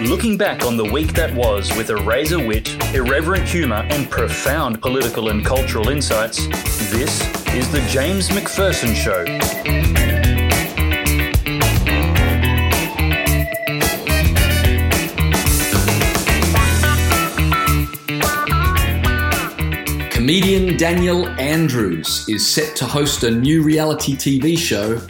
Looking back on the week that was with a razor wit, irreverent humour and profound political and cultural insights, this is the James Macpherson Show. Comedian Daniel Andrews is set to host a new reality TV show,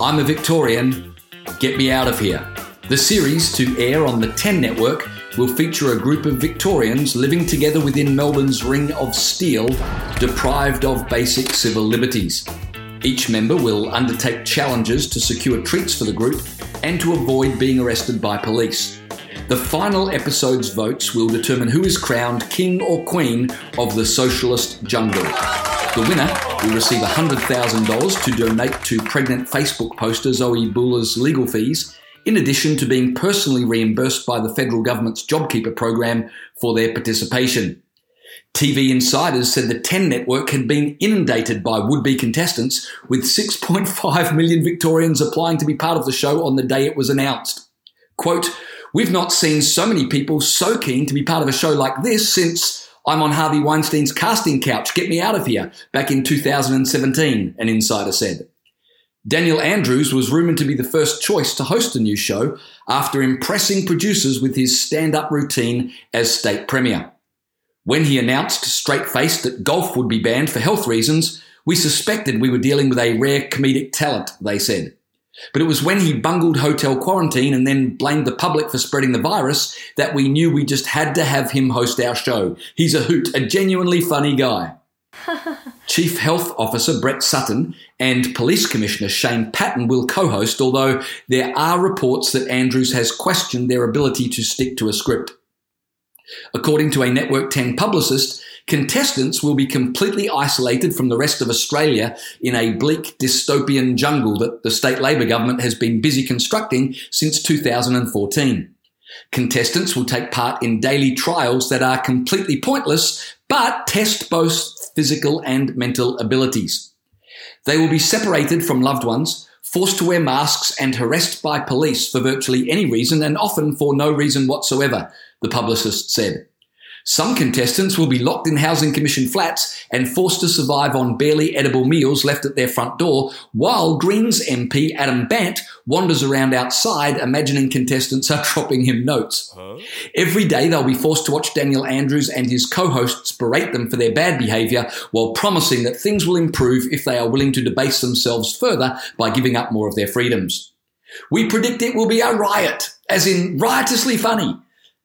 I'm a Victorian, Get Me Out of Here. The series, to air on the 10 network, will feature a group of Victorians living together within Melbourne's Ring of Steel, deprived of basic civil liberties. Each member will undertake challenges to secure treats for the group and to avoid being arrested by police. The final episode's votes will determine who is crowned king or queen of the socialist jungle. The winner will receive $100,000 to donate to pregnant Facebook poster Zoe Bula's legal fees, in addition to being personally reimbursed by the federal government's JobKeeper program for their participation. TV insiders said the 10 network had been inundated by would-be contestants, with 6.5 million Victorians applying to be part of the show on the day it was announced. Quote, "We've not seen so many people so keen to be part of a show like this since I'm on Harvey Weinstein's casting couch, Get Me Out of Here, back in 2017, an insider said. Daniel Andrews was rumoured to be the first choice to host the new show after impressing producers with his stand-up routine as state premier. When he announced straight-faced that golf would be banned for health reasons, we suspected we were dealing with a rare comedic talent, they said. But it was when he bungled hotel quarantine and then blamed the public for spreading the virus that we knew we just had to have him host our show. He's a hoot, a genuinely funny guy. Chief Health Officer Brett Sutton and Police Commissioner Shane Patton will co-host, although there are reports that Andrews has questioned their ability to stick to a script. According to a Network 10 publicist, contestants will be completely isolated from the rest of Australia in a bleak dystopian jungle that the state Labor government has been busy constructing since 2014. Contestants will take part in daily trials that are completely pointless, but test both physical and mental abilities. They will be separated from loved ones, forced to wear masks and harassed by police for virtually any reason and often for no reason whatsoever, the publicist said. Some contestants will be locked in Housing Commission flats and forced to survive on barely edible meals left at their front door, while Greens MP Adam Bandt wanders around outside imagining contestants are dropping him notes. Every day they'll be forced to watch Daniel Andrews and his co-hosts berate them for their bad behaviour while promising that things will improve if they are willing to debase themselves further by giving up more of their freedoms. We predict it will be a riot, as in riotously funny.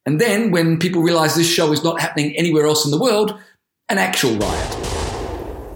And then, when people realise this show is not happening anywhere else in the world, an actual riot.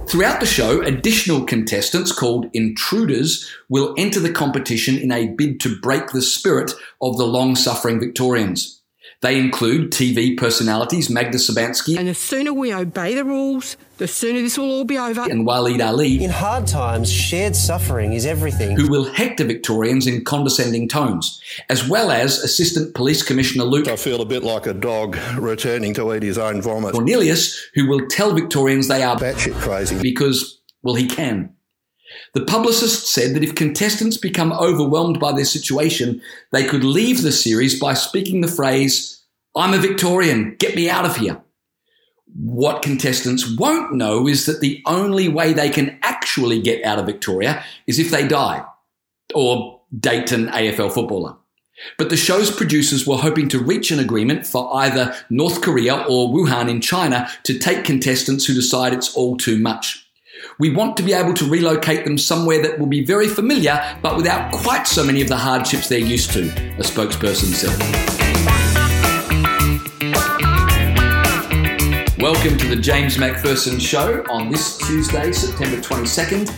Throughout the show, additional contestants called intruders will enter the competition in a bid to break the spirit of the long-suffering Victorians. They include TV personalities Magda Szubanski. And the sooner we obey the rules, the sooner this will all be over. And Waleed Aly. In hard times, shared suffering is everything. Who will hector Victorians in condescending tones, as well as Assistant Police Commissioner Luke. I feel a bit like a dog returning to eat his own vomit. Cornelius, who will tell Victorians they are batshit crazy because, well, he can. The publicist said that if contestants become overwhelmed by their situation, they could leave the series by speaking the phrase, I'm a Victorian, get me out of here. What contestants won't know is that the only way they can actually get out of Victoria is if they die or date an AFL footballer. But the show's producers were hoping to reach an agreement for either North Korea or Wuhan in China to take contestants who decide it's all too much. We want to be able to relocate them somewhere that will be very familiar, but without quite so many of the hardships they're used to, a spokesperson said. Welcome to the James Macpherson Show on this Tuesday, September 22nd,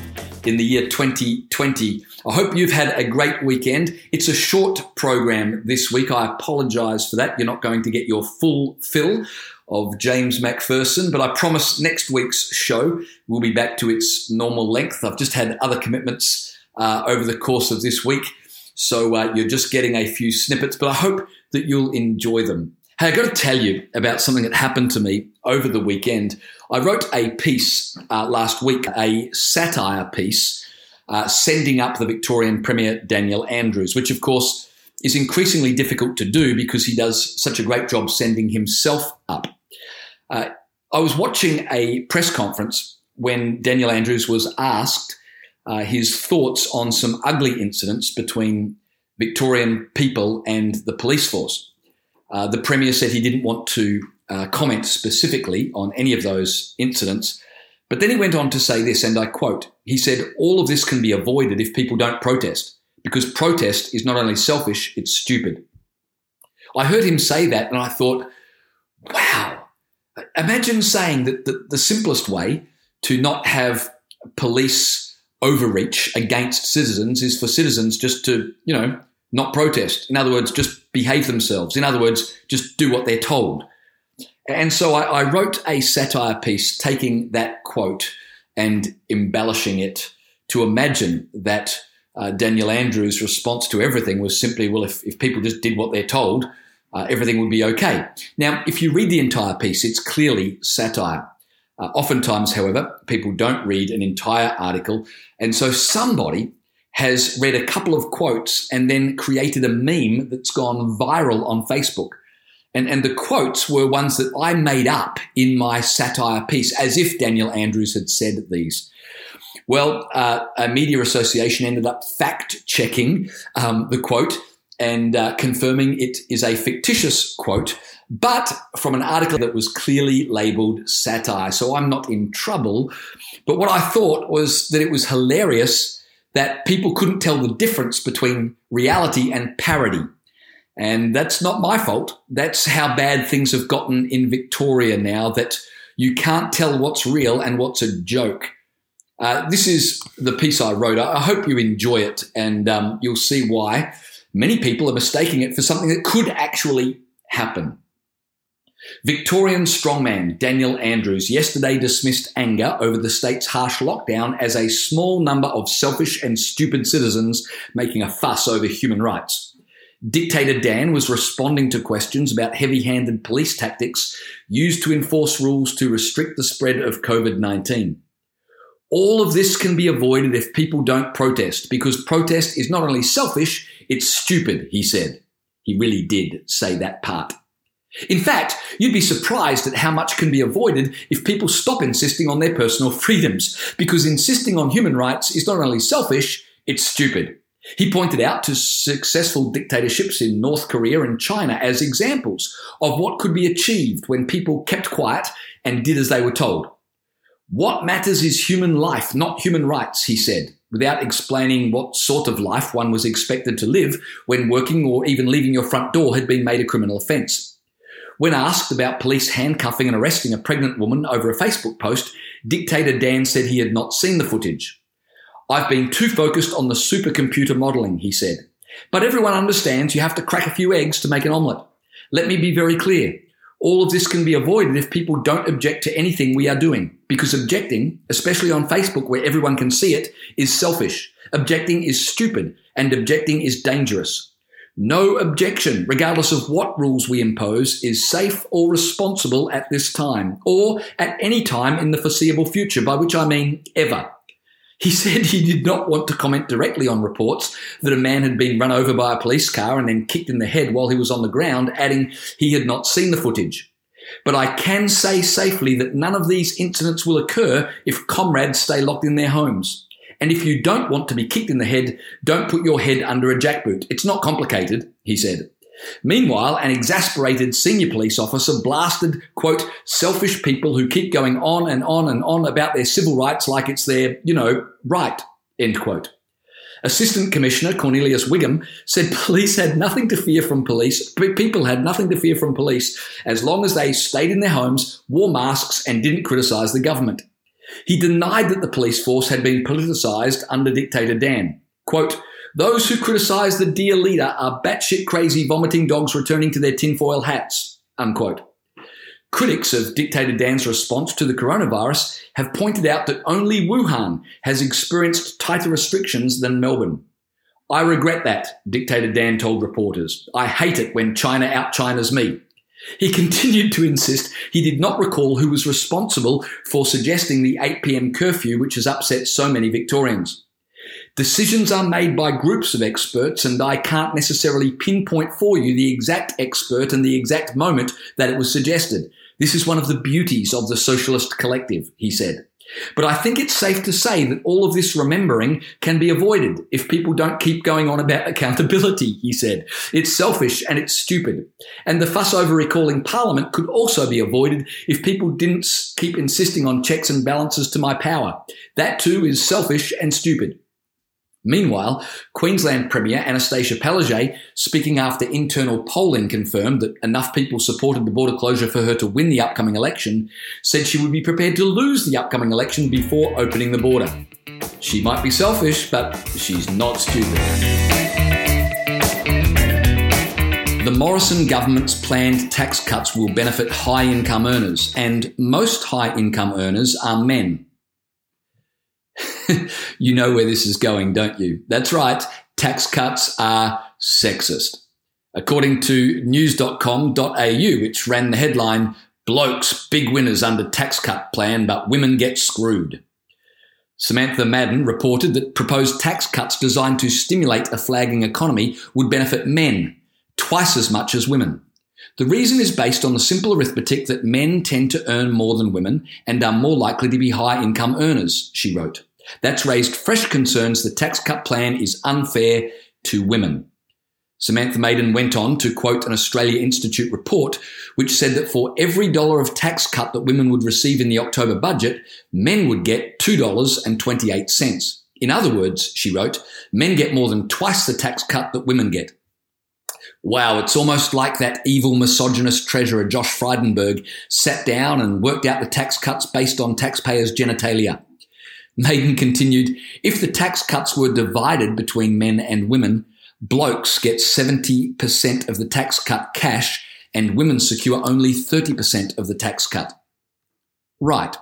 in the year 2020. I hope you've had a great weekend. It's a short program this week. I apologise for that. You're not going to get your full fill of James Macpherson, but I promise next week's show will be back to its normal length. I've just had other commitments over the course of this week, so you're just getting a few snippets, but I hope that you'll enjoy them. Hey, I've got to tell you about something that happened to me over the weekend. I wrote a piece last week, a satire piece, sending up the Victorian Premier Daniel Andrews, which of course is increasingly difficult to do because he does such a great job sending himself up. I was watching a press conference when Daniel Andrews was asked his thoughts on some ugly incidents between Victorian people and the police force. The Premier said he didn't want to comment specifically on any of those incidents. But then he went on to say this, and I quote, he said, "All of this can be avoided if people don't protest, because protest is not only selfish, it's stupid." I heard him say that and I thought, wow, imagine saying that the simplest way to not have police overreach against citizens is for citizens just to, you know, not protest. In other words, just behave themselves. In other words, just do what they're told. And so I wrote a satire piece taking that quote and embellishing it to imagine that Daniel Andrews' response to everything was simply, well, if people just did what they're told, everything would be okay. Now, if you read the entire piece, it's clearly satire. Oftentimes, however, people don't read an entire article. And so somebody has read a couple of quotes and then created a meme that's gone viral on Facebook. And the quotes were ones that I made up in my satire piece, as if Daniel Andrews had said these. Well, a media association ended up fact-checking the quote and confirming it is a fictitious quote, but from an article that was clearly labelled satire. So I'm not in trouble. But what I thought was that it was hilarious that people couldn't tell the difference between reality and parody. And that's not my fault. That's how bad things have gotten in Victoria now, that you can't tell what's real and what's a joke. This is the piece I wrote. I hope you enjoy it, and you'll see why many people are mistaking it for something that could actually happen. Victorian strongman Daniel Andrews yesterday dismissed anger over the state's harsh lockdown as a small number of selfish and stupid citizens making a fuss over human rights. Dictator Dan was responding to questions about heavy-handed police tactics used to enforce rules to restrict the spread of COVID-19. All of this can be avoided if people don't protest, because protest is not only selfish, it's stupid, he said. He really did say that part. In fact, you'd be surprised at how much can be avoided if people stop insisting on their personal freedoms, because insisting on human rights is not only selfish, it's stupid. He pointed out to successful dictatorships in North Korea and China as examples of what could be achieved when people kept quiet and did as they were told. "What matters is human life, not human rights," he said, without explaining what sort of life one was expected to live when working or even leaving your front door had been made a criminal offence. When asked about police handcuffing and arresting a pregnant woman over a Facebook post, dictator Dan said he had not seen the footage. "I've been too focused on the supercomputer modelling," he said. "But everyone understands you have to crack a few eggs to make an omelette. Let me be very clear. All of this can be avoided if people don't object to anything we are doing, because objecting, especially on Facebook where everyone can see it, is selfish. Objecting is stupid, and objecting is dangerous. No objection, regardless of what rules we impose, is safe or responsible at this time, or at any time in the foreseeable future, by which I mean ever." He said he did not want to comment directly on reports that a man had been run over by a police car and then kicked in the head while he was on the ground, adding he had not seen the footage. "But I can say safely that none of these incidents will occur if comrades stay locked in their homes. And if you don't want to be kicked in the head, don't put your head under a jackboot. It's not complicated," he said. Meanwhile, an exasperated senior police officer blasted, quote, "selfish people who keep going on and on and on about their civil rights like it's their, you know, right," end quote. Assistant Commissioner Cornelius Wigham said police had nothing to fear from police. People had nothing to fear from police as long as they stayed in their homes, wore masks and didn't criticise the government. He denied that the police force had been politicised under dictator Dan. Quote, "Those who criticise the dear leader are batshit crazy vomiting dogs returning to their tinfoil hats," unquote. Critics of dictator Dan's response to the coronavirus have pointed out that only Wuhan has experienced tighter restrictions than Melbourne. "I regret that," dictator Dan told reporters. "I hate it when China out-Chinas me." He continued to insist he did not recall who was responsible for suggesting the 8 p.m. curfew, which has upset so many Victorians. Decisions are made by groups of experts, and I can't necessarily pinpoint for you the exact expert and the exact moment that it was suggested. This is one of the beauties of the socialist collective, he said. But I think it's safe to say that all of this remembering can be avoided if people don't keep going on about accountability, he said. It's selfish and it's stupid. And the fuss over recalling Parliament could also be avoided if people didn't keep insisting on checks and balances to my power. That too is selfish and stupid. Meanwhile, Queensland Premier Anastasia Palaszczuk, speaking after internal polling confirmed that enough people supported the border closure for her to win the upcoming election, said she would be prepared to lose the upcoming election before opening the border. She might be selfish, but she's not stupid. The Morrison government's planned tax cuts will benefit high-income earners, and most high-income earners are men. You know where this is going, don't you? That's right. Tax cuts are sexist. According to news.com.au, which ran the headline, "Blokes big winners under tax cut plan, but women get screwed." Samantha Maiden reported that proposed tax cuts designed to stimulate a flagging economy would benefit men twice as much as women. The reason is based on the simple arithmetic that men tend to earn more than women and are more likely to be high-income earners, she wrote. That's raised fresh concerns the tax cut plan is unfair to women. Samantha Maiden went on to quote an Australia Institute report which said that for every $1 of tax cut that women would receive in the October budget, men would get $2.28. In other words, she wrote, men get more than twice the tax cut that women get. Wow, it's almost like that evil misogynist treasurer Josh Frydenberg sat down and worked out the tax cuts based on taxpayers' genitalia. Maiden continued, if the tax cuts were divided between men and women, blokes get 70% of the tax cut cash and women secure only 30% of the tax cut. Right.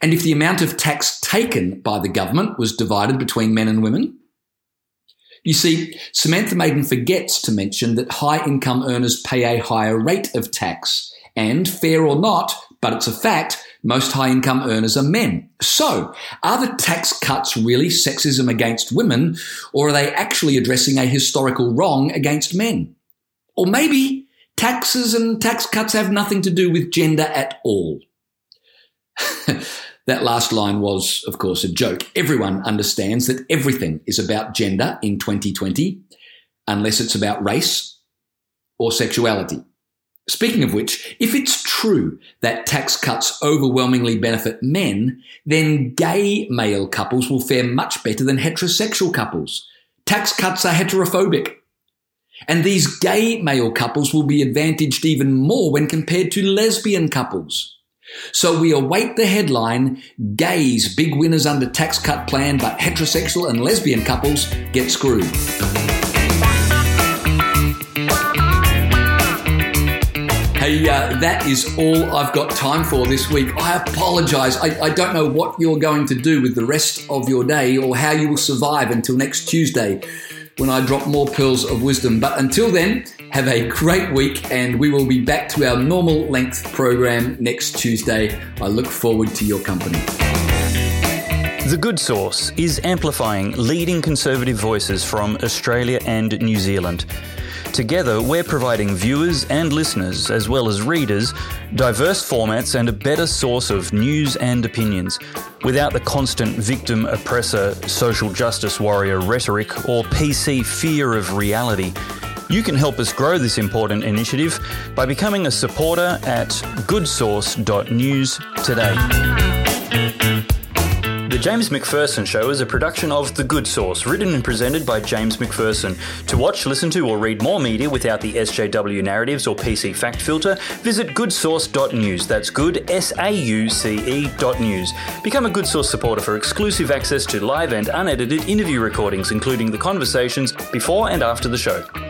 And if the amount of tax taken by the government was divided between men and women? You see, Samantha Maiden forgets to mention that high-income earners pay a higher rate of tax. And fair or not, but it's a fact, most high-income earners are men. So, are the tax cuts really sexism against women, or are they actually addressing a historical wrong against men? Or maybe taxes and tax cuts have nothing to do with gender at all. That last line was, of course, a joke. Everyone understands that everything is about gender in 2020, unless it's about race or sexuality. Speaking of which, if it's true that tax cuts overwhelmingly benefit men, then gay male couples will fare much better than heterosexual couples. Tax cuts are heterophobic. And these gay male couples will be advantaged even more when compared to lesbian couples. So we await the headline, "Gays big winners under tax cut plan, but heterosexual and lesbian couples get screwed." Hey, that is all I've got time for this week. I apologise. I don't know what you're going to do with the rest of your day or how you will survive until next Tuesday when I drop more pearls of wisdom. But until then, have a great week, and we will be back to our normal length program next Tuesday. I look forward to your company. The Good Sauce is amplifying leading conservative voices from Australia and New Zealand. Together, we're providing viewers and listeners, as well as readers, diverse formats and a better source of news and opinions, without the constant victim-oppressor, social justice warrior rhetoric or PC fear of reality. You can help us grow this important initiative by becoming a supporter at goodsource.news today. The James Macpherson Show is a production of The Good Sauce, written and presented by James Macpherson. To watch, listen to, or read more media without the SJW narratives or PC fact filter, visit goodsource.news. That's good, SAUCE.news. Become a Good Sauce supporter for exclusive access to live and unedited interview recordings, including the conversations before and after the show.